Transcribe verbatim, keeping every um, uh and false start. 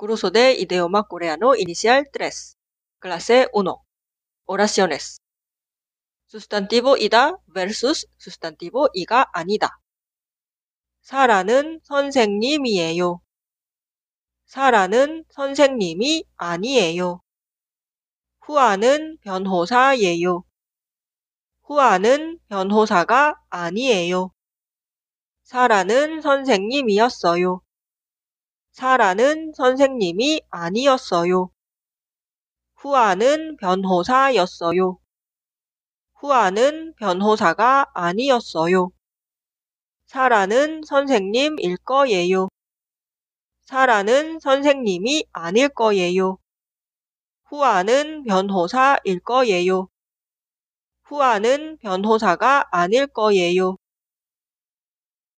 Curso de Idioma Coreano Inicial tres. Clase uno. Oraciones. 수스탄티보 이다 versus 수스탄티보 이가 아니다. 사라는 선생님이에요. 사라는 선생님이 아니에요. 후아는 변호사예요. 후아는 변호사가 아니에요. 사라는 선생님이었어요. 사라는 선생님이 아니었어요. 후아는 변호사였어요. 후아는 변호사가 아니었어요. 사라는 선생님일 거예요. 사라는 선생님이 아닐 거예요. 후아는 변호사일 거예요. 후아는 변호사가 아닐 거예요.